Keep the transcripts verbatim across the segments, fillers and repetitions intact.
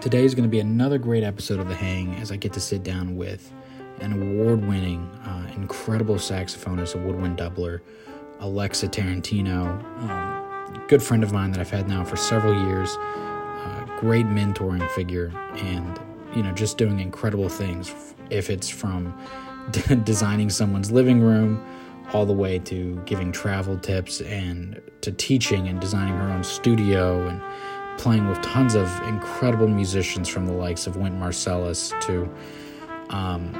Today is going to be another great episode of The Hang as I get to sit down with an award-winning, uh, incredible saxophonist, a woodwind doubler, Alexa Tarantino, um, good friend of mine that I've had now for several years, uh, great mentoring figure, and you know, just doing incredible things. If it's from d- designing someone's living room, all the way to giving travel tips, and to teaching and designing her own studio, and playing with tons of incredible musicians from the likes of Wynton Marsalis to um,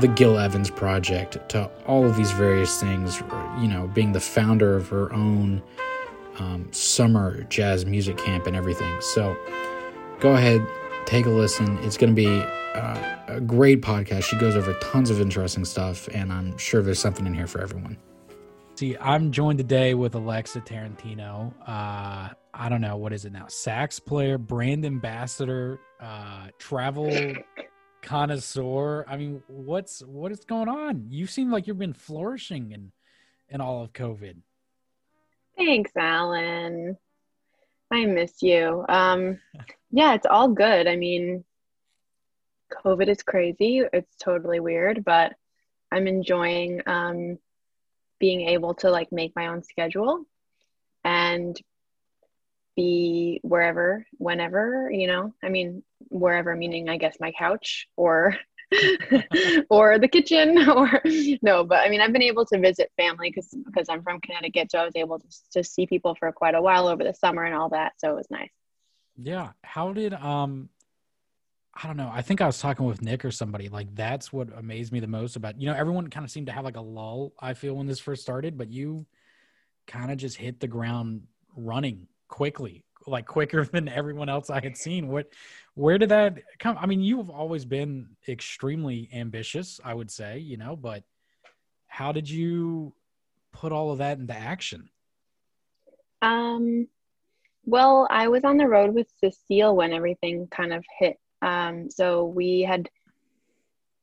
the Gil Evans Project, to all of these various things, you know, being the founder of her own um, summer jazz music camp and everything. So go ahead, take a listen. It's going to be uh, a great podcast. She goes over tons of interesting stuff, and I'm sure there's something in here for everyone. See, I'm joined today with Alexa Tarantino. Uh, I don't know, what is it now? Sax player, brand ambassador, uh, travel connoisseur. I mean, what's what is going on? You seem like you've been flourishing in, in all of COVID. Thanks, Alan. I miss you. Um, yeah, it's all good. I mean, COVID is crazy. It's totally weird, but I'm enjoying um, being able to like make my own schedule and be wherever, whenever, you know, I mean, wherever, meaning, I guess, my couch or, or the kitchen or no, but I mean, I've been able to visit family because, because I'm from Connecticut. So I was able to, to see people for quite a while over the summer and all that. So it was nice. Yeah. How did, um, I don't know. I think I was talking with Nick or somebody, like, that's what amazed me the most about, you know, everyone kind of seemed to have like a lull, I feel, when this first started, but you kind of just hit the ground running quickly, like quicker than everyone else I had seen. What, where did that come? I mean, you've always been extremely ambitious, I would say, you know, but how did you put all of that into action? Um, well, I was on the road with Cecile when everything kind of hit. Um, so we had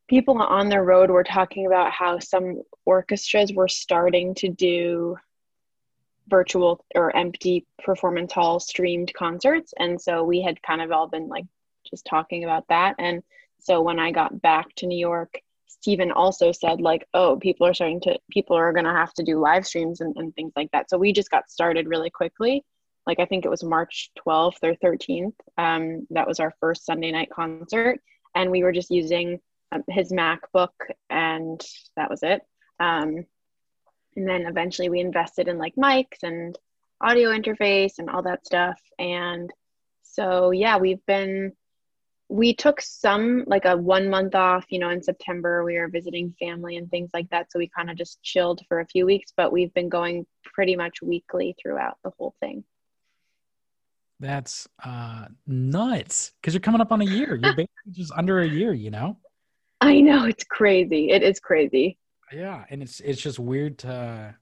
people on the road were talking about how some orchestras were starting to do virtual or empty performance hall streamed concerts, and so we had kind of all been like just talking about that. And so when I got back to New York, Steven also said like, oh, people are starting to people are gonna have to do live streams and, and things like that. So we just got started really quickly. Like, I think it was March twelfth or thirteenth, um that was our first Sunday night concert, and we were just using um, his MacBook, and that was it. um And then eventually we invested in like mics and audio interface and all that stuff. And so, yeah, we've been, we took some like a one month off, you know, in September, we were visiting family and things like that. So we kind of just chilled for a few weeks, but we've been going pretty much weekly throughout the whole thing. That's uh, nuts. 'Cause you're coming up on a year. You're basically just under a year, you know? I know, it's crazy. It is crazy. Yeah. And it's, it's just weird to,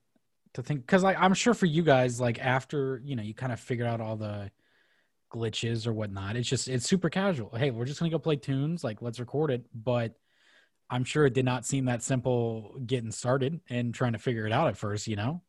to think, cause like, I'm sure for you guys, like after, you know, you kind of figured out all the glitches or whatnot, it's just, it's super casual. Hey, we're just going to go play tunes. Like, let's record it. But I'm sure it did not seem that simple getting started and trying to figure it out at first, you know?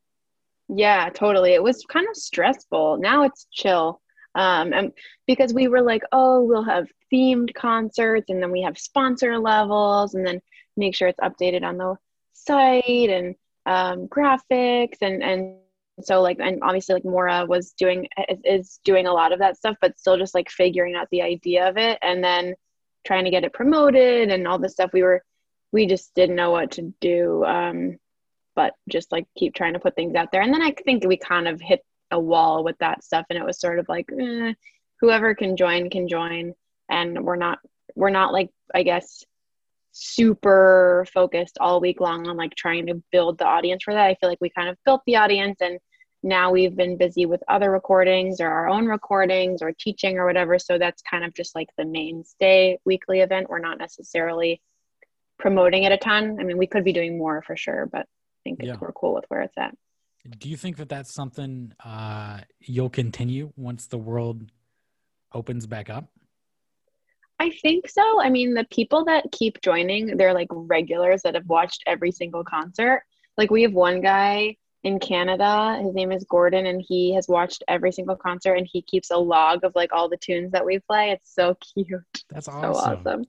Yeah, totally. It was kind of stressful. Now it's chill. Um, and because we were like, oh, we'll have themed concerts, and then we have sponsor levels, and then make sure it's updated on the site, and um graphics, and and so like, and obviously like Mora was doing is, is doing a lot of that stuff, but still just like figuring out the idea of it and then trying to get it promoted and all this stuff. We were we just didn't know what to do, um but just like keep trying to put things out there. And then I think we kind of hit a wall with that stuff, and it was sort of like eh, whoever can join can join, and we're not we're not like, I guess, super focused all week long on like trying to build the audience for that. I feel like we kind of built the audience, and now we've been busy with other recordings or our own recordings or teaching or whatever. So that's kind of just like the mainstay weekly event. We're not necessarily promoting it a ton. I mean, we could be doing more for sure, but I think it's, yeah. We're cool with where it's at. Do you think that that's something uh, you'll continue once the world opens back up? I think so. I mean, the people that keep joining, they're like regulars that have watched every single concert. Like, we have one guy in Canada. His name is Gordon, and he has watched every single concert, and he keeps a log of like all the tunes that we play. It's so cute. That's awesome. So awesome.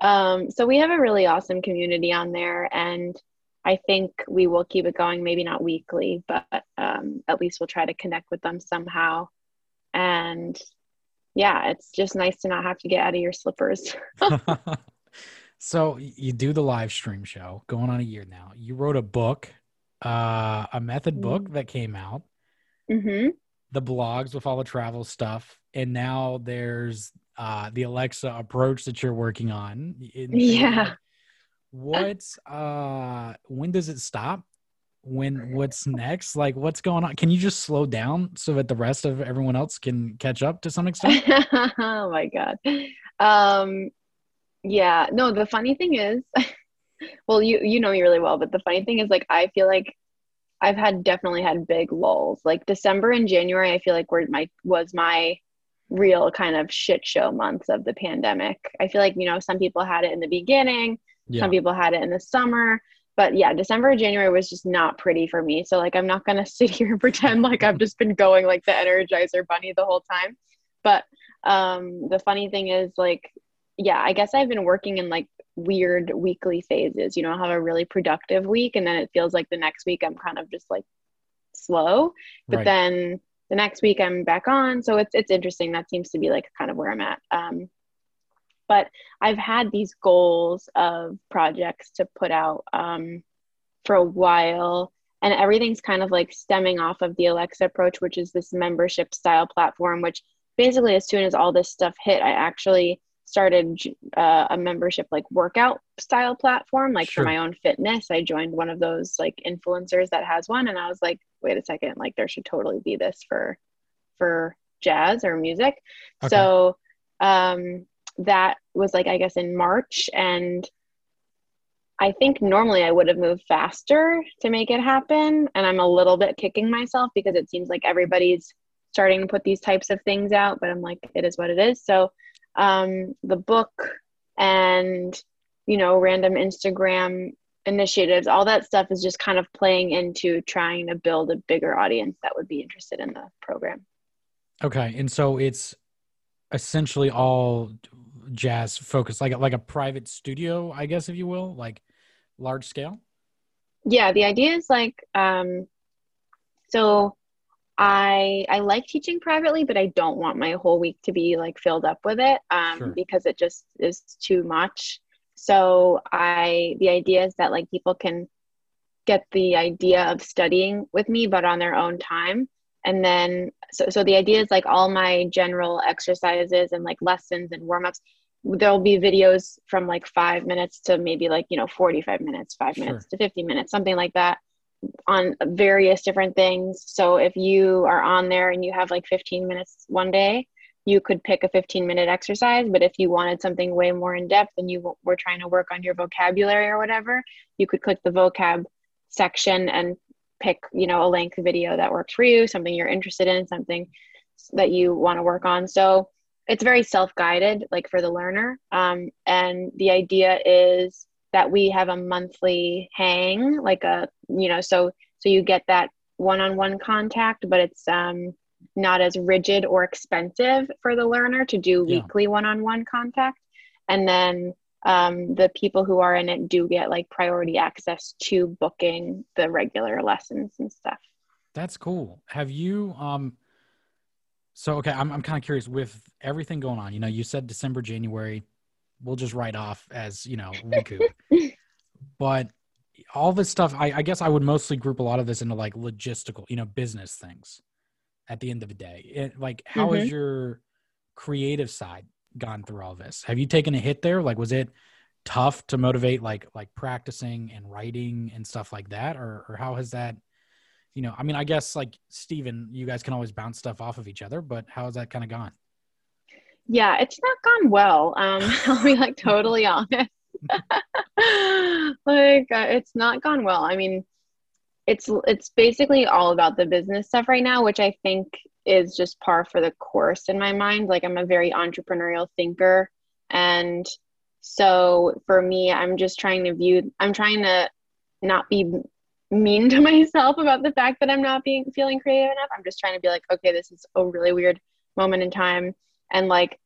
Um, so we have a really awesome community on there, and I think we will keep it going. Maybe not weekly, but um, at least we'll try to connect with them somehow. And yeah, it's just nice to not have to get out of your slippers. So you do the live stream show going on a year now. You wrote a book, uh, a method book that came out, mm-hmm. the blogs with all the travel stuff. And now there's uh, the Alexa approach that you're working on. Yeah. What's, uh, when does it stop? When, what's next? Like, what's going on? Can you just slow down so that the rest of everyone else can catch up to some extent? Oh my God. Um, yeah, no, the funny thing is, well, you, you know me really well, but the funny thing is, like, I feel like I've had definitely had big lulls, like December and January. I feel like were my, was my real kind of shit show months of the pandemic. I feel like, you know, some people had it in the beginning, yeah. some people had it in the summer. But yeah, December or January was just not pretty for me. So like, I'm not going to sit here and pretend like I've just been going like the Energizer bunny the whole time. But um, the funny thing is, like, yeah, I guess I've been working in like weird weekly phases. You know, I'll have a really productive week, and then it feels like the next week I'm kind of just like slow. But right. then the next week I'm back on. So it's, it's interesting. That seems to be like kind of where I'm at. Um, But I've had these goals of projects to put out um, for a while, and everything's kind of like stemming off of the Alexa approach, which is this membership style platform, which basically as soon as all this stuff hit, I actually started uh, a membership like workout style platform, like sure. for my own fitness. I joined one of those like influencers that has one, and I was like, wait a second, like there should totally be this for, for jazz or music. Okay. So, um, that was like, I guess in March. And I think normally I would have moved faster to make it happen. And I'm a little bit kicking myself because it seems like everybody's starting to put these types of things out, but I'm like, it is what it is. So um, the book and, you know, random Instagram initiatives, all that stuff is just kind of playing into trying to build a bigger audience that would be interested in the program. Okay. And so it's essentially all jazz focused, like, like a private studio, I guess, if you will, like large scale. Yeah. The idea is like, um, so I, I like teaching privately, but I don't want my whole week to be like filled up with it, um, sure. because it just is too much. So I, the idea is that like people can get the idea of studying with me, but on their own time. And then, so, so the idea is like all my general exercises and like lessons and warm-ups, there'll be videos from like five minutes to maybe like, you know, forty-five minutes, five sure. minutes to fifty minutes, something like that on various different things. So if you are on there and you have like fifteen minutes one day, you could pick a fifteen minute exercise. But if you wanted something way more in depth and you were trying to work on your vocabulary or whatever, you could click the vocab section and pick, you know, a length video that works for you, something you're interested in, something that you want to work on. So it's very self-guided, like for the learner. Um, and the idea is that we have a monthly hang, like a, you know, so, so you get that one-on-one contact, but it's um, not as rigid or expensive for the learner to do yeah. weekly one-on-one contact. And then Um, the people who are in it do get like priority access to booking the regular lessons and stuff. That's cool. Have you, um, so, okay. I'm, I'm kind of curious with everything going on, you know, you said December, January, we'll just write off as, you know, recoup, but all this stuff, I, I guess I would mostly group a lot of this into like logistical, you know, business things at the end of the day. It, like, how mm-hmm. is your creative side gone through all this? Have you taken a hit there? Like, was it tough to motivate, like, like practicing and writing and stuff like that? Or, or how has that, you know, I mean, I guess like Steven, you guys can always bounce stuff off of each other, but how has that kind of gone? Yeah, it's not gone well. Um, I'll be like totally honest. Like, uh, it's not gone well. I mean, it's, it's basically all about the business stuff right now, which I think is just par for the course in my mind. Like, I'm a very entrepreneurial thinker. And so for me, I'm just trying to view, I'm trying to not be mean to myself about the fact that I'm not being feeling creative enough. I'm just trying to be like, okay, this is a really weird moment in time, and like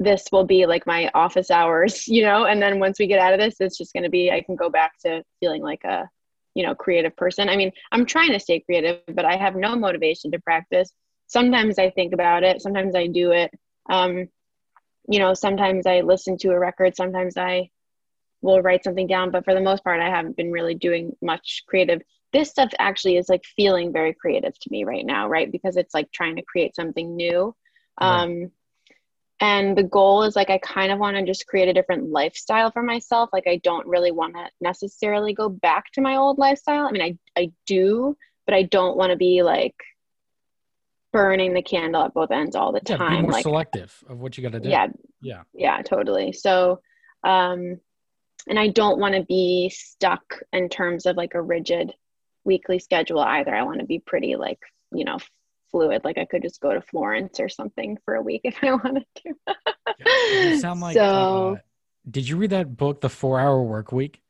this will be like my office hours, you know, and then once we get out of this, it's just going to be, I can go back to feeling like a, you know, creative person. I mean, I'm trying to stay creative, but I have no motivation to practice. Sometimes I think about it. Sometimes I do it. Um, you know, sometimes I listen to a record. Sometimes I will write something down, but for the most part, I haven't been really doing much creative. This stuff actually is like feeling very creative to me right now, right? Because it's like trying to create something new. Um, and the goal is like, I kind of want to just create a different lifestyle for myself. Like, I don't really want to necessarily go back to my old lifestyle. I mean, I, I do, but I don't want to be like burning the candle at both ends all the yeah, time. Be more like, selective of what you got to do. Yeah. Yeah. Yeah, totally. So, um, and I don't want to be stuck in terms of like a rigid weekly schedule either. I want to be pretty like, you know, fluid. Like I could just go to Florence or something for a week if I wanted to. yeah, you sound like, so, uh, did you read that book, The Four Hour Work Week?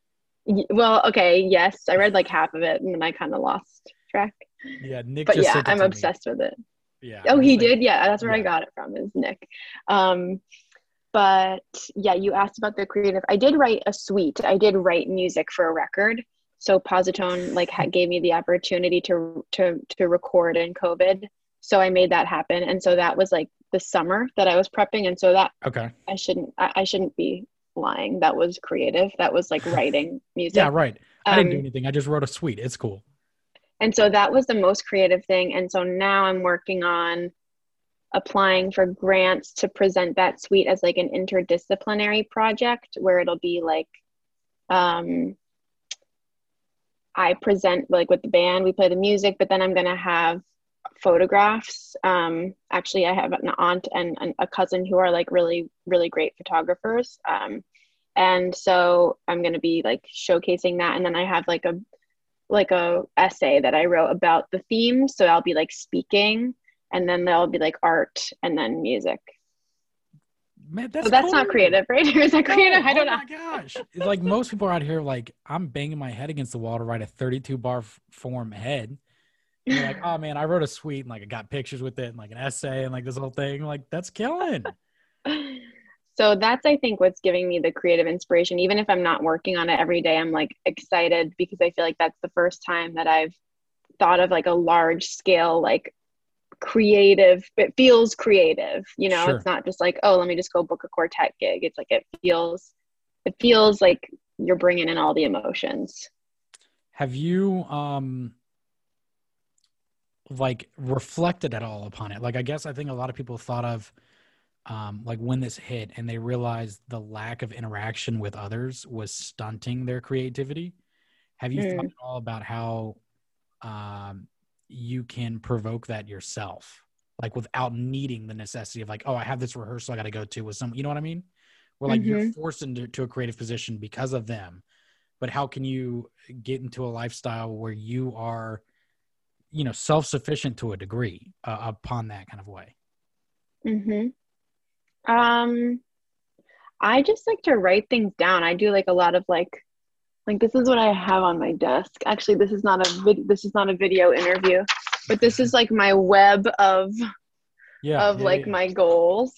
Y- well, okay. Yes. I read like half of it and then I kind of lost track. Yeah. Nick but just yeah, said I'm obsessed me. with it. Yeah. Oh, he like, did. Yeah. That's where yeah. I got it from is Nick. Um, But yeah, you asked about the creative. I did write a suite. I did write music for a record. So Positone like had, gave me the opportunity to, to, to record in COVID. So I made that happen. And so that was like the summer that I was prepping. And so that, okay, I shouldn't, I, I shouldn't be lying. That was creative. That was like writing music. Yeah, right. I um, didn't do anything. I just wrote a suite. It's cool. And so that was the most creative thing. And so now I'm working on applying for grants to present that suite as like an interdisciplinary project where it'll be like, um, I present like with the band, we play the music, but then I'm going to have photographs. Um, actually, I have an aunt and, and a cousin who are like really, really great photographers. Um, and so I'm going to be like showcasing that. And then I have like a, like a essay that I wrote about the theme. So I'll be like speaking. And then there'll be like art and then music. Man, that's, so that's cool. Not creative, right? Is that creative? Oh, I don't oh know. Oh my gosh. It's like most people out here, like I'm banging my head against the wall to write a thirty-two bar f- form head. And you're like, oh man, I wrote a suite and like I got pictures with it and like an essay and like this whole thing. Like that's killing. So that's, I think, what's giving me the creative inspiration. Even if I'm not working on it every day, I'm like excited because I feel like that's the first time that I've thought of like a large scale, like creative, it feels creative, you know, sure. It's not just like, oh, let me just go book a quartet gig. It's like, it feels, it feels like you're bringing in all the emotions. Have you, um, like reflected at all upon it? Like, I guess I think a lot of people thought of, um, like when this hit and they realized the lack of interaction with others was stunting their creativity. Have you mm. thought at all about how, um, you can provoke that yourself, like without needing the necessity of like, oh, I have this rehearsal I got to go to with someone, you know what I mean? We're like, mm-hmm. you're forced into to a creative position because of them, but how can you get into a lifestyle where you are, you know, self-sufficient to a degree uh, upon that kind of way? Mm-hmm. Um, I just like to write things down. I do like a lot of like, Like, this is what I have on my desk. Actually, this is not a vid- this is not a video interview, but this is like my web of, yeah, of yeah, like yeah. my goals,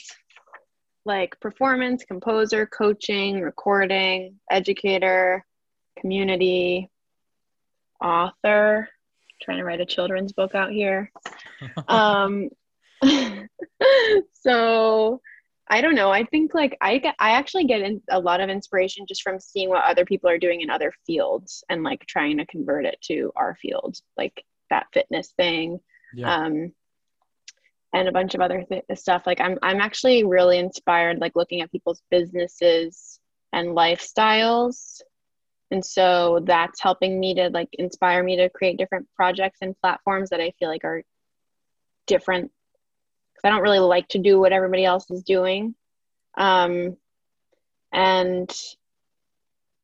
like performance, composer, coaching, recording, educator, community, author. I'm trying to write a children's book out here. um, so. I don't know. I think like I get, I actually get in a lot of inspiration just from seeing what other people are doing in other fields and like trying to convert it to our field, like that fitness thing, yeah. um, and a bunch of other th- stuff. Like I'm, I'm actually really inspired, like looking at people's businesses and lifestyles. And so that's helping me to like inspire me to create different projects and platforms that I feel like are different. I don't really like to do what everybody else is doing. Um, and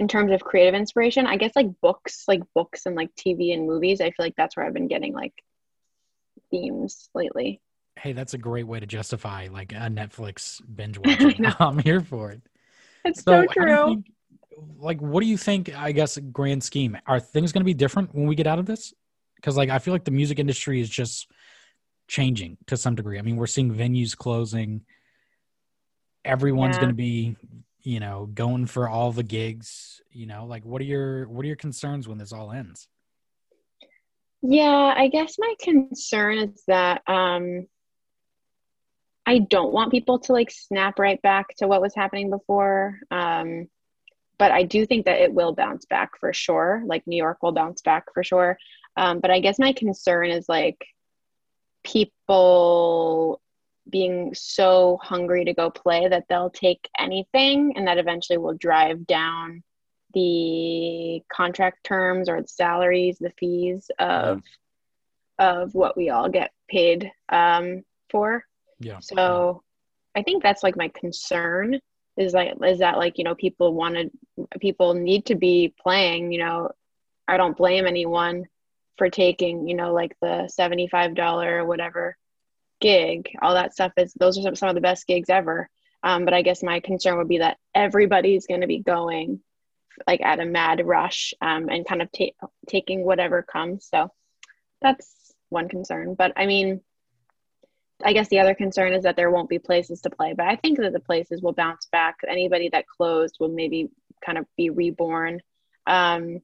in terms of creative inspiration, I guess like books, like books and like T V and movies, I feel like that's where I've been getting like themes lately. Hey, that's a great way to justify like a Netflix binge watching. I'm here for it. It's so, so true. Think, like, what do you think, I guess, grand scheme, are things going to be different when we get out of this? Because, like, I feel like the music industry is just changing to some degree. I mean, we're seeing venues closing. Everyone's yeah. going to be, you know, going for all the gigs, you know, like, what are your, what are your concerns when this all ends? Yeah, I guess my concern is that, um, I don't want people to like snap right back to what was happening before. Um, but I do think that it will bounce back for sure. Like New York will bounce back for sure. Um, but I guess my concern is like people being so hungry to go play that they'll take anything, and that eventually will drive down the contract terms or the salaries, the fees of, yeah. of what we all get paid um, for. Yeah. So I think that's like my concern is like, is that like, you know, people want to, people need to be playing, you know, I don't blame anyone for taking, you know, like the seventy-five dollars or whatever gig, all that stuff is, those are some, some of the best gigs ever. Um, but I guess my concern would be that everybody's going to be going like at a mad rush um, and kind of ta- taking whatever comes. So that's one concern, but I mean, I guess the other concern is that there won't be places to play, but I think that the places will bounce back. Anybody that closed will maybe kind of be reborn. Um,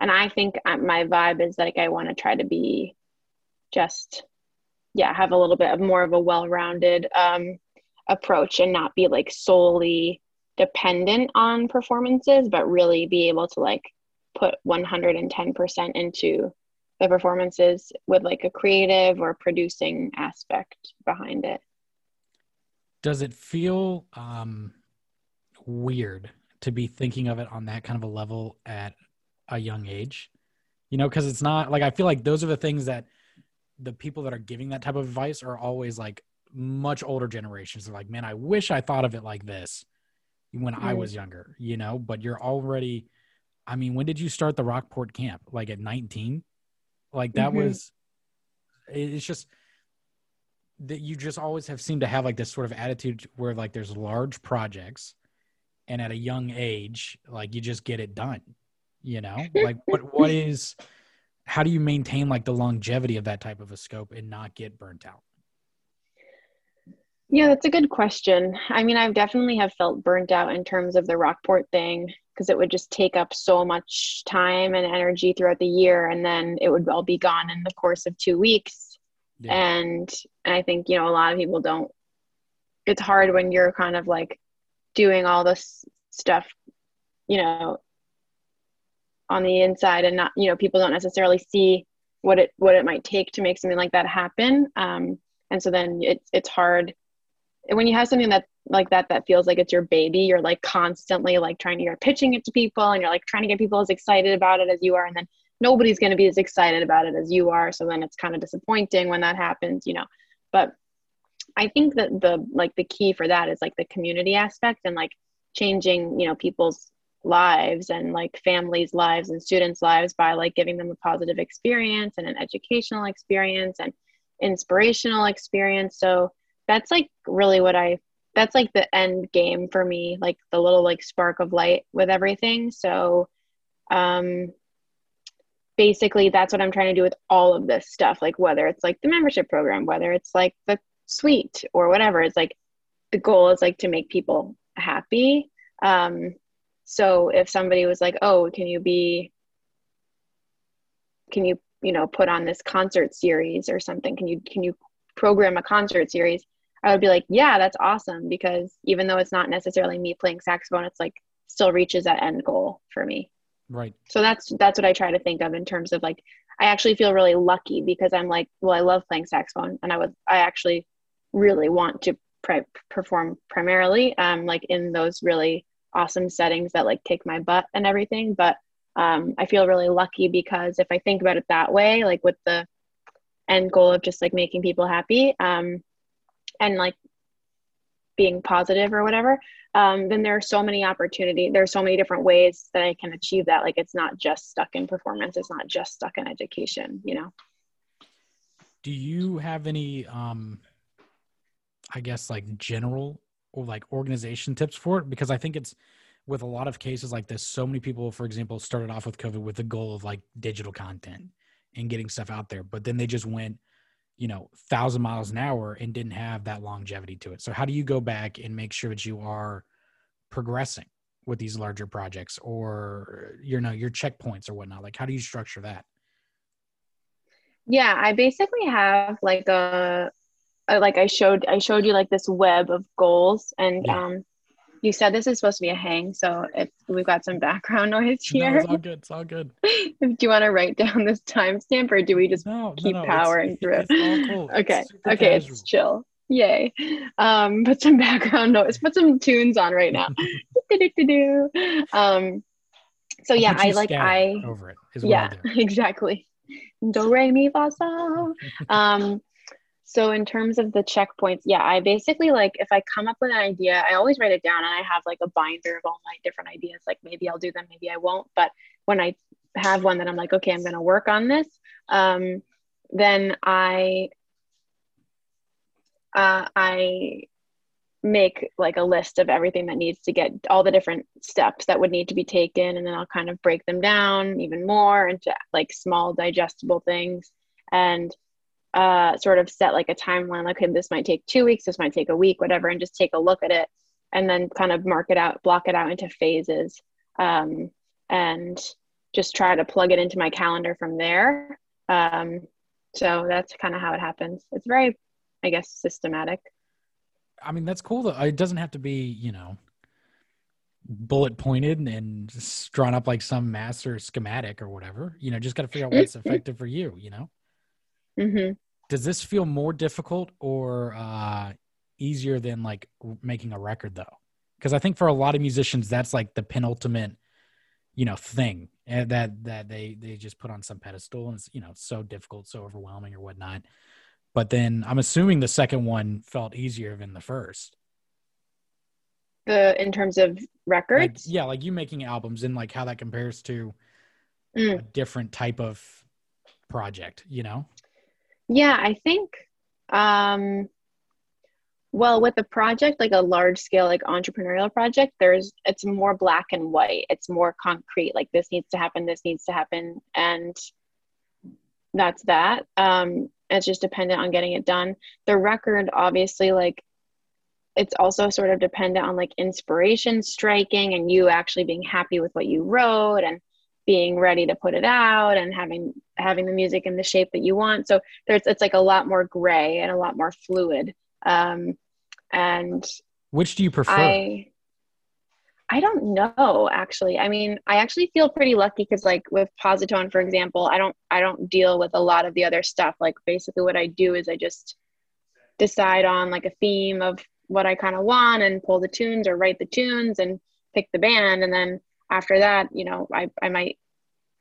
and I think my vibe is like, I want to try to be just, yeah, have a little bit of more of a well-rounded um, approach and not be like solely dependent on performances, but really be able to like put one hundred ten percent into the performances with like a creative or producing aspect behind it. Does it feel um, weird to be thinking of it on that kind of a level at a young age? You know, because it's not like, I feel like those are the things that the people that are giving that type of advice are always like much older generations. They're like, man, I wish I thought of it like this when mm. I was younger, you know, but you're already, I mean, when did you start the Rockport camp? Like at nineteen? Like that mm-hmm. was, it's just that you just always have seemed to have like this sort of attitude where like there's large projects and at a young age, like you just get it done, you know, like what, what is, how do you maintain like the longevity of that type of a scope and not get burnt out? Yeah, that's a good question. I mean, I've definitely have felt burnt out in terms of the Rockport thing, because it would just take up so much time and energy throughout the year, and then it would all be gone in the course of two weeks. Yeah. And, and I think, you know, a lot of people don't, it's hard when you're kind of like doing all this stuff, you know, on the inside and not, you know, people don't necessarily see what it, what it might take to make something like that happen. Um, and so then it's, it's hard. And when you have something that like that, that feels like it's your baby, you're like constantly like trying to, you're pitching it to people and you're like trying to get people as excited about it as you are. And then nobody's going to be as excited about it as you are. So then it's kind of disappointing when that happens, you know, but I think that the, like the key for that is like the community aspect and like changing, you know, people's lives and like families' lives and students' lives by like giving them a positive experience and an educational experience and inspirational experience. So that's like really what I, that's like the end game for me, like the little like spark of light with everything. So um, basically that's what I'm trying to do with all of this stuff. Like whether it's like the membership program, whether it's like the suite or whatever, it's like the goal is like to make people happy. Um, so if somebody was like, oh, can you be, can you, you know, put on this concert series or something? Can you, can you program a concert series? I would be like, yeah, that's awesome. Because even though it's not necessarily me playing saxophone, it's like still reaches that end goal for me. Right. So that's, that's what I try to think of in terms of like, I actually feel really lucky because I'm like, well, I love playing saxophone and I would, I actually really want to pre- perform primarily um, like in those really awesome settings that like kick my butt and everything. But um, I feel really lucky because if I think about it that way, like with the end goal of just like making people happy, um, and like being positive or whatever, um, then there are so many opportunities. There are so many different ways that I can achieve that. Like it's not just stuck in performance. It's not just stuck in education, you know? Do you have any, um, I guess like general or like organization tips for it? Because I think it's, with a lot of cases like this, so many people, for example, started off with COVID with the goal of like digital content and getting stuff out there, but then they just went, you know, thousand miles an hour and didn't have that longevity to it. So how do you go back and make sure that you are progressing with these larger projects, or, you know, your checkpoints or whatnot? Like, how do you structure that? Yeah, I basically have like a, a like I showed, I showed you like this web of goals, and yeah. um, you said this is supposed to be a hang. So if we've got some background noise here. No, it's all good. It's all good. Do you want to write down this timestamp, or do we just no, keep no, no, powering it's, through? It's all cool. Okay. It's super okay. Casual. It's chill. Yay. Um, put some background noise, put some tunes on right now. um, so yeah, I like, I, over it is what yeah, exactly. Do, re, mi, fa, so. Um, so in terms of the checkpoints, yeah, I basically like, if I come up with an idea, I always write it down, and I have like a binder of all my different ideas. Like maybe I'll do them, maybe I won't. But when I have one that I'm like, okay, I'm going to work on this. Um, then I, uh, I make like a list of everything that needs to get, all the different steps that would need to be taken. And then I'll kind of break them down even more into like small digestible things, and uh, sort of set like a timeline. Like, okay, this might take two weeks, this might take a week, whatever, and just take a look at it, and then kind of mark it out, block it out into phases, um, and just try to plug it into my calendar from there. Um, so that's kind of how it happens. It's very, I guess, systematic. I mean, that's cool though. It doesn't have to be, you know, bullet pointed and just drawn up like some master schematic or whatever, you know, just got to figure out what's effective for you, you know? Mm-hmm. Does this feel more difficult or uh, easier than like making a record though? Cause I think for a lot of musicians, that's like the penultimate, you know, thing that, that they, they just put on some pedestal, and it's, you know, so difficult, so overwhelming or whatnot. But then I'm assuming the second one felt easier than the first. The in terms of records? Like, yeah, like you making albums and like how that compares to mm. a different type of project, you know? Yeah, I think, um, well, with a project, like a large scale, like entrepreneurial project, there's, it's more black and white. It's more concrete. Like this needs to happen, this needs to happen. And that's that. Um, It's just dependent on getting it done. The record, obviously, like it's also sort of dependent on like inspiration striking and you actually being happy with what you wrote and being ready to put it out and having having the music in the shape that you want. So there's it's like a lot more gray and a lot more fluid. Um, and which do you prefer? I, I don't know, actually. I mean, I actually feel pretty lucky because like with Positone, for example, I don't, I don't deal with a lot of the other stuff. Like basically what I do is I just decide on like a theme of what I kind of want and pull the tunes or write the tunes and pick the band. And then after that, you know, I, I might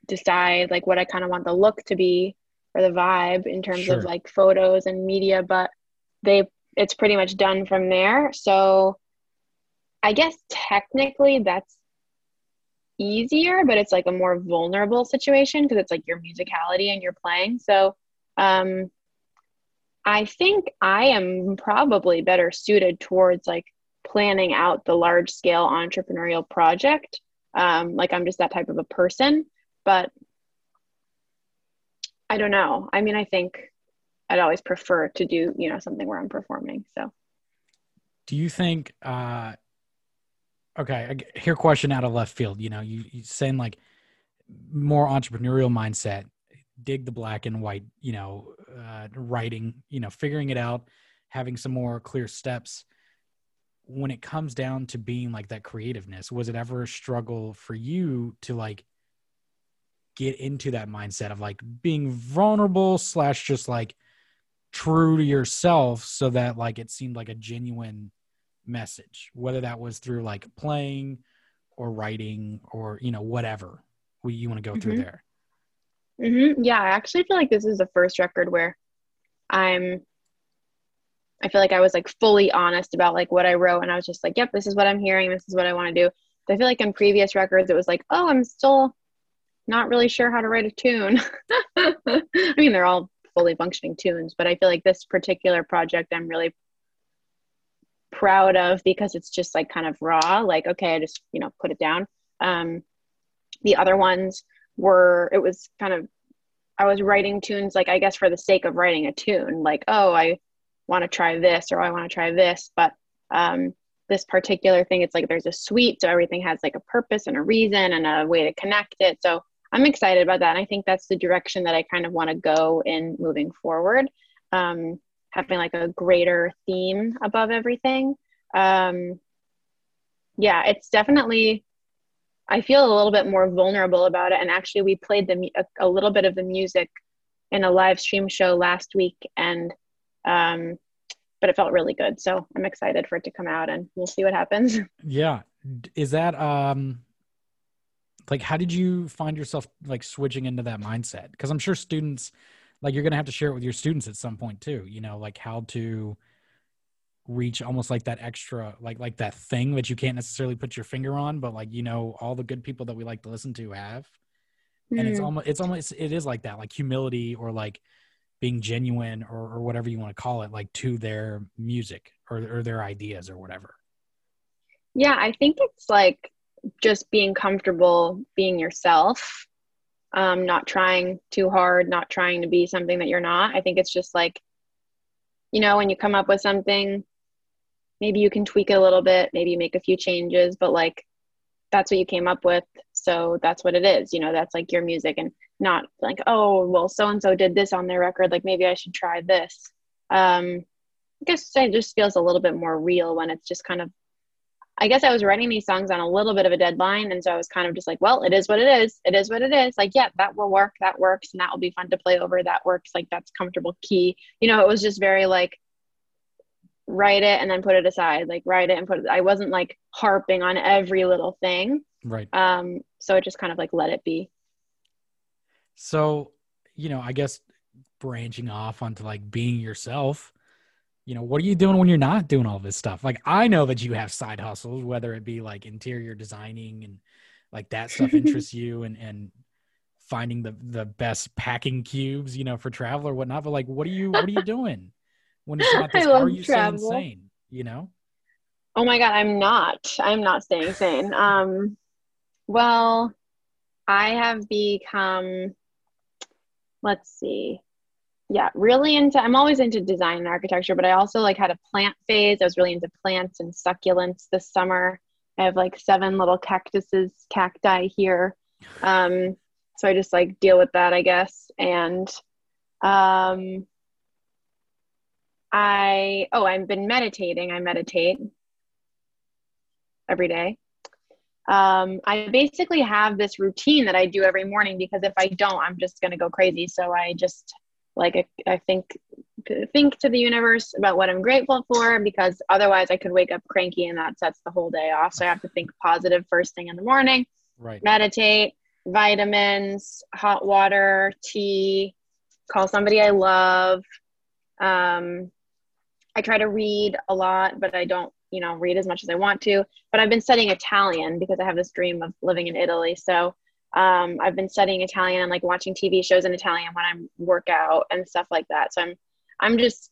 decide like what I kind of want the look to be or the vibe in terms sure. of like photos and media, but they, it's pretty much done from there. So I guess technically that's easier, but it's like a more vulnerable situation because it's like your musicality and your playing. So um, I think I am probably better suited towards like planning out the large scale entrepreneurial project. Um, like I'm just that type of a person, but I don't know. I mean, I think I'd always prefer to do, you know, something where I'm performing. So do you think, uh, okay, here question out of left field. You know, you you saying like more entrepreneurial mindset, dig the black and white, you know, uh, writing, you know, figuring it out, having some more clear steps. When it comes down to being like that creativeness, was it ever a struggle for you to like get into that mindset of like being vulnerable slash just like true to yourself so that like it seemed like a genuine message, whether that was through like playing or writing or, you know, whatever you want to go mm-hmm. through there. Mm-hmm. Yeah. I actually feel like this is the first record where I'm, I feel like I was like fully honest about like what I wrote, and I was just like, yep, this is what I'm hearing. This is what I want to do. So I feel like in previous records, it was like, oh, I'm still not really sure how to write a tune. I mean, they're all fully functioning tunes, but I feel like this particular project, I'm really proud of because it's just like kind of raw, like, okay, I just, you know, put it down. Um, the other ones were, it was kind of, I was writing tunes, like, I guess for the sake of writing a tune, like, oh, I want to try this, or I want to try this. But um, this particular thing, it's like, there's a suite. So everything has like a purpose and a reason and a way to connect it. So I'm excited about that. And I think that's the direction that I kind of want to go in moving forward. Um, having like a greater theme above everything. Um, yeah, it's definitely, I feel a little bit more vulnerable about it. And actually we played the, a, a little bit of the music in a live stream show last week, and, um, but it felt really good. So I'm excited for it to come out, and we'll see what happens. Yeah. Is that, um, like, how did you find yourself like switching into that mindset? Because I'm sure students, like, you're going to have to share it with your students at some point too, you know, like how to reach almost like that extra, like, like that thing that you can't necessarily put your finger on, but like, you know, all the good people that we like to listen to have. Mm. And it's almost, it's almost, it is like that, like humility, or like being genuine, or, or whatever you want to call it, like to their music, or, or their ideas, or whatever. Yeah. I think it's like just being comfortable being yourself. Um, not trying too hard, not trying to be something that you're not. I think it's just like, you know, when you come up with something, maybe you can tweak it a little bit, maybe you make a few changes, but like, that's what you came up with. So that's what it is. You know, that's like your music, and not like, oh, well, so-and-so did this on their record, like maybe I should try this. Um, I guess it just feels a little bit more real when it's just kind of, I guess I was writing these songs on a little bit of a deadline. And so I was kind of just like, well, it is what it is. It is what it is. Like, yeah, that will work. That works. And that will be fun to play over. That works. Like, that's comfortable key. You know, it was just very like, write it and then put it aside, like write it and put it. I wasn't like harping on every little thing. Right. Um, so it just kind of like, let it be. So, you know, I guess branching off onto like being yourself, you know, what are you doing when you're not doing all this stuff? Like, I know that you have side hustles, whether it be like interior designing and like that stuff interests you, and, and finding the, the best packing cubes, you know, for travel or whatnot. But like, what are you, what are you doing when it's not this? I love are you travel. Staying sane? You know? Oh my God, I'm not, I'm not staying sane. Um, well, I have become, let's see. Yeah, really into, I'm always into design and architecture, but I also like had a plant phase. I was really into plants and succulents this summer. I have like seven little cactuses, cacti here. Um, so I just like deal with that, I guess. And um, I, oh, I've been meditating. I meditate every day. Um, I basically have this routine that I do every morning, because if I don't, I'm just going to go crazy. So I just Like I, I think, think to the universe about what I'm grateful for, because otherwise I could wake up cranky and that sets the whole day off. So I have to think positive first thing in the morning, right? Meditate, vitamins, hot water, tea, call somebody I love. Um, I try to read a lot, but I don't, you know, read as much as I want to, but I've been studying Italian because I have this dream of living in Italy. So Um, I've been studying Italian and like watching T V shows in Italian when I'm work out and stuff like that. So I'm, I'm just,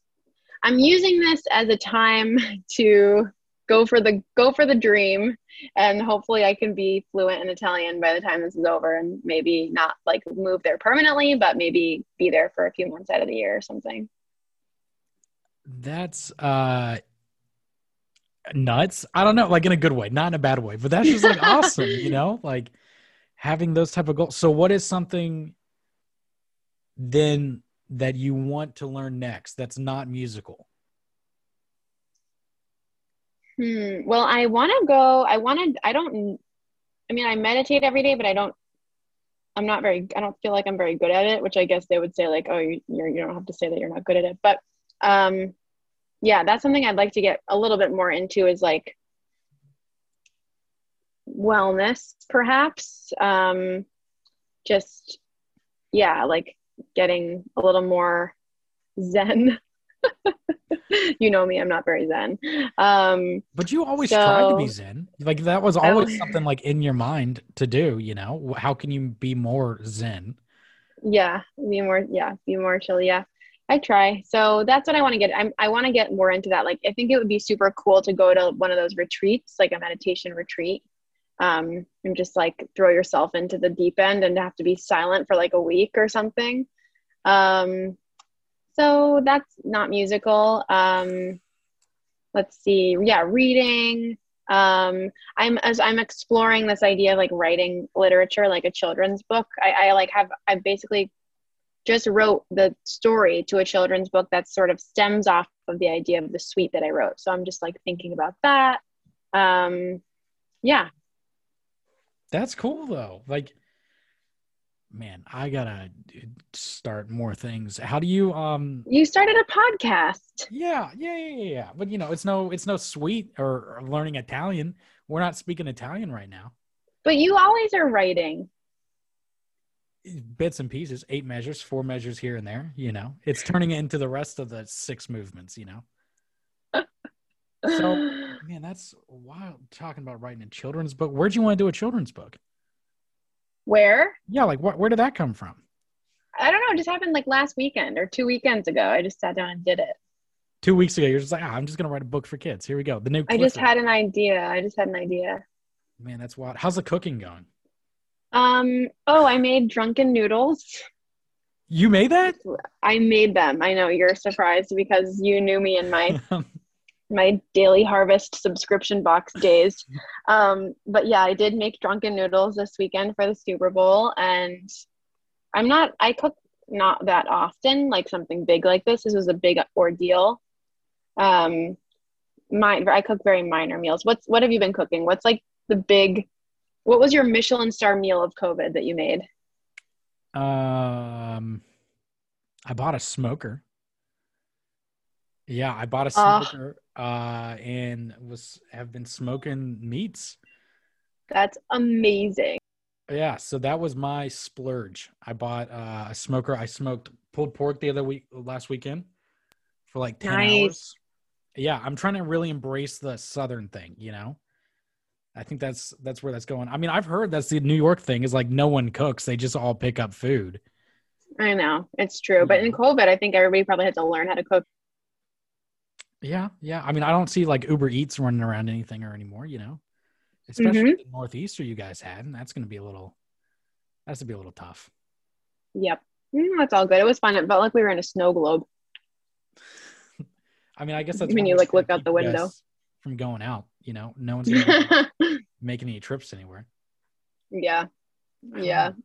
I'm using this as a time to go for the, go for the dream. And hopefully I can be fluent in Italian by the time this is over, and maybe not like move there permanently, but maybe be there for a few months out of the year or something. That's, uh, nuts. I don't know, like in a good way, not in a bad way, but that's just like awesome, you know, like having those type of goals. So what is something then that you want to learn next that's not musical? Hmm. Well, I want to go, I want to, I don't, I mean, I meditate every day, but I don't, I'm not very, I don't feel like I'm very good at it, which I guess they would say like, oh, you you're, you don't have to say that you're not good at it. But um, yeah, that's something I'd like to get a little bit more into, is like wellness, perhaps, um, just, yeah, like getting a little more zen. You know me, I'm not very zen. Um, but you always so, tried to be zen. Like that was always something like in your mind to do, you know, how can you be more zen? Yeah. Be more, yeah. Be more chill. Yeah. I try. So that's what I want to get. I'm, I want to get more into that. Like, I think it would be super cool to go to one of those retreats, like a meditation retreat, um, and just like throw yourself into the deep end and have to be silent for like a week or something. Um, so that's not musical. Um, let's see. Yeah. Reading. Um, I'm, as I'm exploring this idea of like writing literature, like a children's book. I, I like have, I basically just wrote the story to a children's book that sort of stems off of the idea of the suite that I wrote. So I'm just like thinking about that. Um, yeah. That's cool though. Like, man, I gotta start more things. How do you, um, you started a podcast. Yeah. Yeah. Yeah. Yeah. But you know, it's no, it's no suite or, or learning Italian. We're not speaking Italian right now, but you always are writing. Bits and pieces, eight measures, four measures here and there, you know, it's turning into the rest of the six movements, you know? So, man, that's wild talking about writing a children's book. Where'd you want to do a children's book? Where? Yeah. Like what, where did that come from? I don't know. It just happened like last weekend or two weekends ago. I just sat down and did it. Two weeks ago. You're just like, ah, I'm just going to write a book for kids. Here we go. The new. I just had an idea. I just had an idea. Man, that's wild. How's the cooking going? Um, oh, I made drunken noodles. You made that? I made them. I know you're surprised because you knew me in my, my Daily Harvest subscription box days. Um, but yeah, I did make drunken noodles this weekend for the Super Bowl, and I'm not, I cook not that often, like something big like this. This was a big ordeal. Um, my, I cook very minor meals. What's, what have you been cooking? What's like the big, what was your Michelin star meal of COVID that you made? Um, I bought a smoker. Yeah, I bought a smoker uh, uh, and was have been smoking meats. That's amazing. Yeah, so that was my splurge. I bought uh, a smoker. I smoked pulled pork the other week, last weekend, for like ten nice. hours. Yeah, I'm trying to really embrace the Southern thing, you know. I think that's, that's where that's going. I mean, I've heard that's the New York thing is like, no one cooks. They just all pick up food. I know it's true. But in COVID, I think everybody probably had to learn how to cook. Yeah. Yeah. I mean, I don't see like Uber Eats running around anything or anymore, you know, especially mm-hmm. the Northeaster you guys had. And that's going to be a little, that's going to be a little tough. Yep. Mm, that's all good. It was fun. It felt like we were in a snow globe. I mean, I guess that's when you like look out the window from going out, you know, no one's gonna make any trips anywhere. Yeah. Yeah. Um,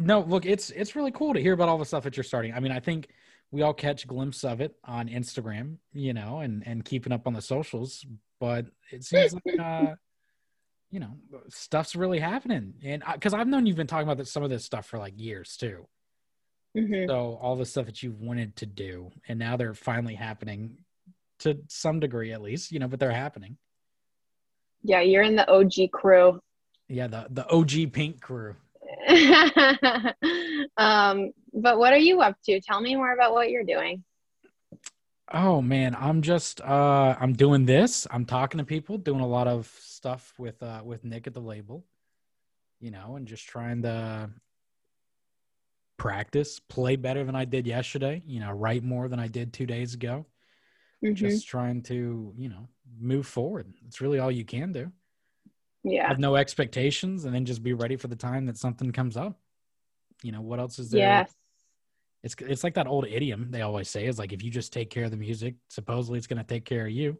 no, look, it's, it's really cool to hear about all the stuff that you're starting. I mean, I think we all catch glimpse of it on Instagram, you know, and, and keeping up on the socials, but it seems like, uh, you know, stuff's really happening. And I, cause I've known you've been talking about this, some of this stuff for like years too. Mm-hmm. So all the stuff that you wanted to do, and now they're finally happening to some degree, at least, you know, but they're happening. Yeah, you're in the O G crew. Yeah, the, the O G pink crew. um, but what are you up to? Tell me more about what you're doing. Oh, man, I'm just, uh, I'm doing this. I'm talking to people, doing a lot of stuff with, uh, with Nick at the label, you know, and just trying to practice, play better than I did yesterday, you know, write more than I did two days ago. Mm-hmm. Just trying to, you know, move forward. It's really all you can do. Yeah. Have no expectations and then just be ready for the time that something comes up. You know, what else is there? Yes. It's, it's like that old idiom they always say is like, if you just take care of the music, supposedly it's going to take care of you.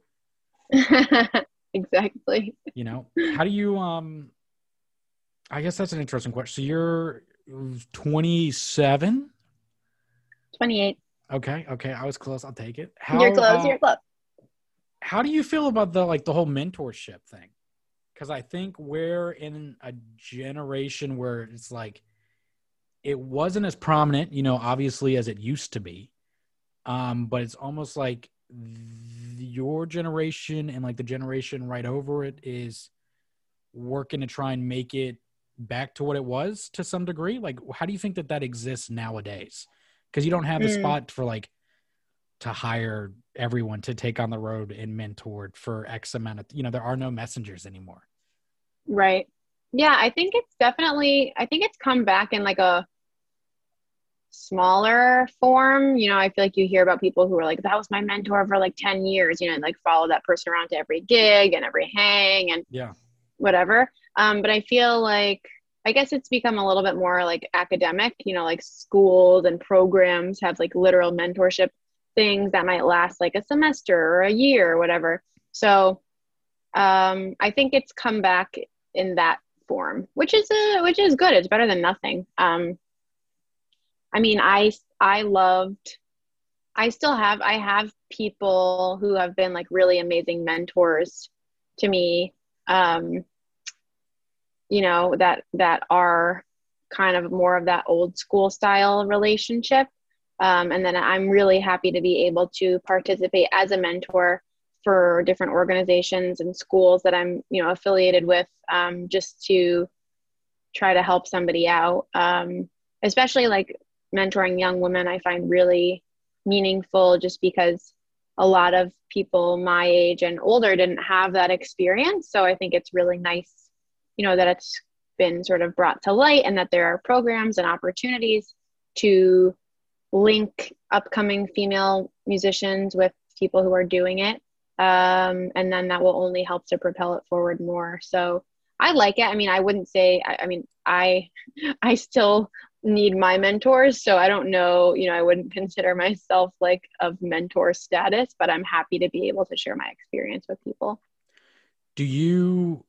Exactly. You know, how do you, um, I guess that's an interesting question. So you're twenty-seven? twenty-eight. Okay. Okay. I was close. I'll take it. How, you're close. Uh, you're close. How do you feel about the, like the whole mentorship thing? Cause I think we're in a generation where it's like, it wasn't as prominent, you know, obviously as it used to be. Um, but it's almost like th- your generation and like the generation right over it is working to try and make it back to what it was to some degree. Like, how do you think that that exists nowadays? Because you don't have the spot for like to hire everyone to take on the road and mentored for X amount of, you know, there are no messengers anymore. Right. Yeah. I think it's definitely, I think it's come back in like a, smaller form, you know, I feel like you hear about people who are like, that was my mentor for like ten years, you know, and like follow that person around to every gig and every hang and yeah, whatever. Um, but I feel like, I guess it's become a little bit more like academic, you know, like schools and programs have like literal mentorship things that might last like a semester or a year or whatever. So um, I think it's come back in that form, which is, a, which is good. It's better than nothing. Um, I mean, I, I loved, I still have, I have people who have been like really amazing mentors to me, um, you know, that, that are kind of more of that old school style relationship. Um, and then I'm really happy to be able to participate as a mentor for different organizations and schools that I'm, you know, affiliated with, um, just to try to help somebody out. Um, especially like mentoring young women, I find really meaningful just because a lot of people my age and older didn't have that experience. So I think it's really nice, you know, that it's been sort of brought to light and that there are programs and opportunities to link upcoming female musicians with people who are doing it. Um, and then that will only help to propel it forward more. So I like it. I mean, I wouldn't say, I, I mean, I, I still need my mentors. So I don't know, you know, I wouldn't consider myself like of mentor status, but I'm happy to be able to share my experience with people. Do you,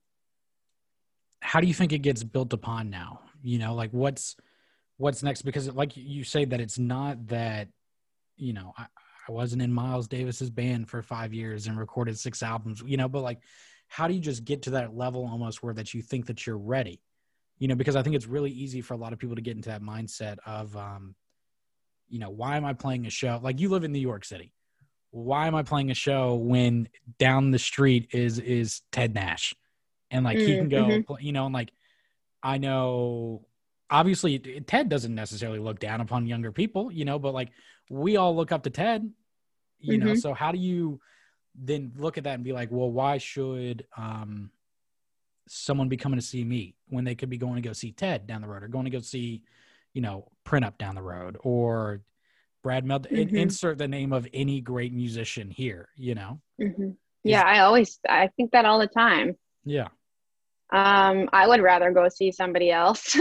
how do you think it gets built upon now? You know, like what's, what's next? Because like you say that it's not that, you know, I, I wasn't in Miles Davis's band for five years and recorded six albums, you know, but like, how do you just get to that level almost where that you think that you're ready? You know, because I think it's really easy for a lot of people to get into that mindset of, um, you know, why am I playing a show? Like you live in New York City. Why am I playing a show when down the street is, is Ted Nash? And like, mm, he can go, mm-hmm. play, you know, and like, I know, obviously Ted doesn't necessarily look down upon younger people, you know, but like we all look up to Ted, you mm-hmm. know, so how do you then look at that and be like, well, why should um, someone be coming to see me when they could be going to go see Ted down the road or going to go see, you know, Print Up down the road or Brad Mehldau, mm-hmm. insert the name of any great musician here, you know? Mm-hmm. Yeah. Is- I always, I think that all the time. Yeah. Um, I would rather go see somebody else,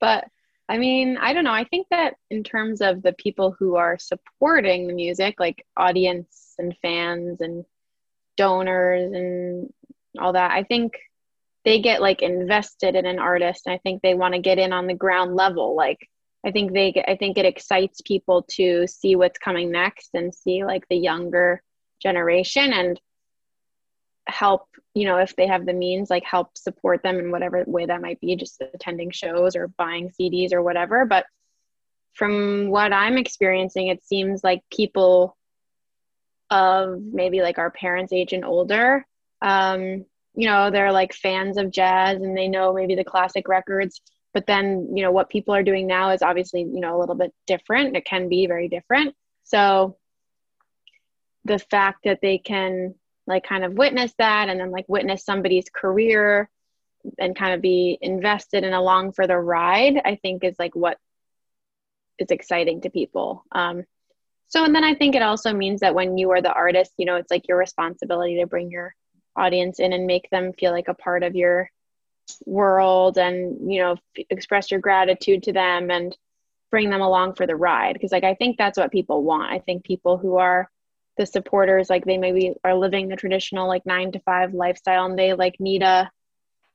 but I mean, I don't know. I think that in terms of the people who are supporting the music, like audience and fans and donors and all that, I think they get like invested in an artist. And I think they want to get in on the ground level. Like, I think they, get, I think it excites people to see what's coming next and see like the younger generation and help, you know, if they have the means, like help support them in whatever way that might be, just attending shows or buying C Ds or whatever. But from what I'm experiencing, it seems like people of maybe like our parents' age and older, um, you know, they're like fans of jazz and they know maybe the classic records, but then, you know, what people are doing now is obviously, you know, a little bit different. It can be very different. So the fact that they can like kind of witness that and then like witness somebody's career and kind of be invested and along for the ride, I think is like what is exciting to people. Um, so, and then I think it also means that when you are the artist, you know, it's like your responsibility to bring your audience in and make them feel like a part of your world and, you know, f- express your gratitude to them and bring them along for the ride. Cause like, I think that's what people want. I think people who are the supporters, like they maybe are living the traditional like nine to five lifestyle and they like need a,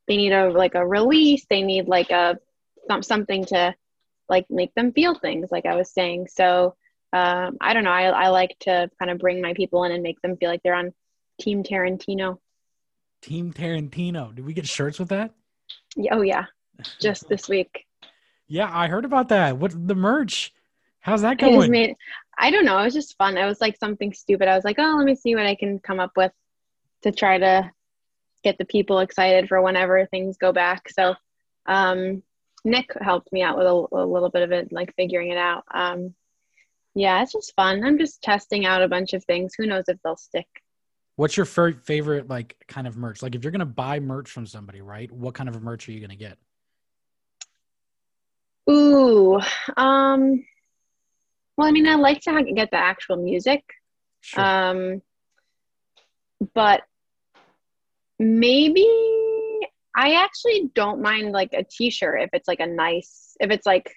they need a, like a release. They need like a, something to like make them feel things like I was saying. So um, I don't know. I, I like to kind of bring my people in and make them feel like they're on Team Tarantino. Team Tarantino. Did we get shirts with that? Yeah, oh yeah. Just this week. Yeah. I heard about that. What the merch, how's that going? I just made, I don't know. It was just fun. It was like something stupid. I was like, oh, let me see what I can come up with to try to get the people excited for whenever things go back. So um, Nick helped me out with a, a little bit of it, like figuring it out. Um, yeah, it's just fun. I'm just testing out a bunch of things. Who knows if they'll stick. What's your favorite like kind of merch? Like if you're going to buy merch from somebody, right? What kind of merch are you going to get? Ooh. Um, well, I mean, I like to get the actual music. Sure. Um, but maybe I actually don't mind like a t-shirt if it's like a nice, if it's like,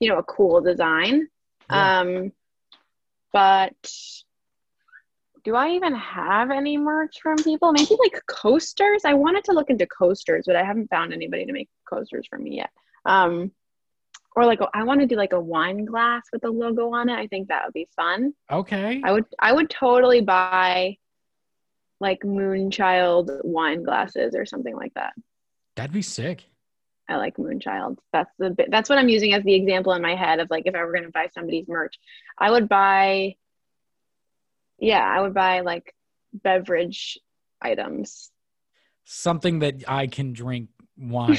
you know, a cool design. Yeah. Um, but do I even have any merch from people? Maybe like coasters. I wanted to look into coasters, but I haven't found anybody to make coasters for me yet. Um, or like, I want to do like a wine glass with a logo on it. I think that would be fun. Okay. I would, I would totally buy like Moonchild wine glasses or something like that. That'd be sick. I like Moonchild. That's the bit, that's what I'm using as the example in my head of like, if I were going to buy somebody's merch, I would buy, yeah, I would buy like beverage items. Something that I can drink wine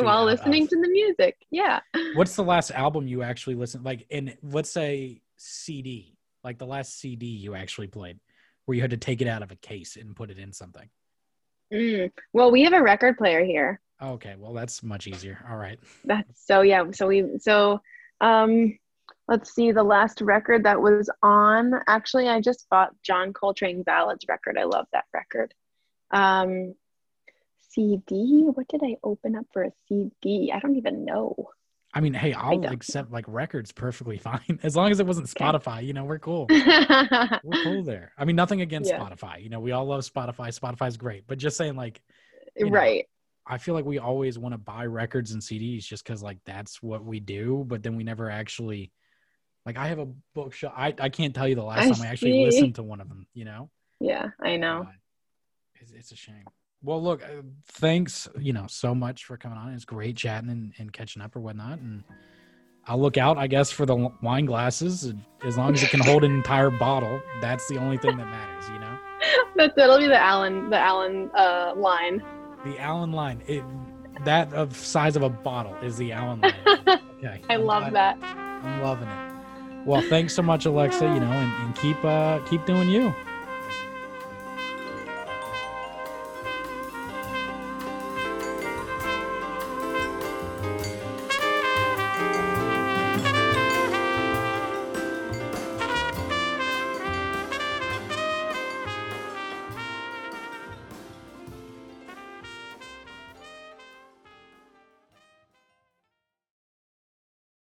while listening of. to the music. Yeah. What's the last album you actually listened, like, and let's say C D, like the last C D you actually played where you had to take it out of a case and put it in something? Mm. Well, we have a record player here. Okay. Well, that's much easier. All right. That's so, yeah. So we, so, um, let's see, the last record that was on, actually, I just bought John Coltrane Ballads record. I love that record. Um, C D, what did I open up for a C D? I don't even know. I mean, hey, I'll accept like records perfectly fine. As long as it wasn't Spotify, you know, we're cool. We're cool there. I mean, nothing against yeah. Spotify. You know, we all love Spotify. Spotify's great. But just saying like, right. know, I feel like we always want to buy records and C Ds just because like that's what we do. But then we never actually, like I have a bookshelf. I, I can't tell you the last I time see. I actually listened to one of them, you know? Yeah, I know. Uh, it's, it's a shame. Well, look, uh, thanks, you know, so much for coming on. It's great chatting and, and catching up or whatnot. And I'll look out, I guess, for the wine glasses. As long as it can hold an entire bottle, that's the only thing that matters, you know? That's, that'll be the Alan, the Alan uh, line. The Allen line, it, that of size of a bottle is the Allen line. Okay, I I'm love glad, that. I'm loving it. Well, thanks so much, Alexa. You know, and, and keep uh, keep doing you.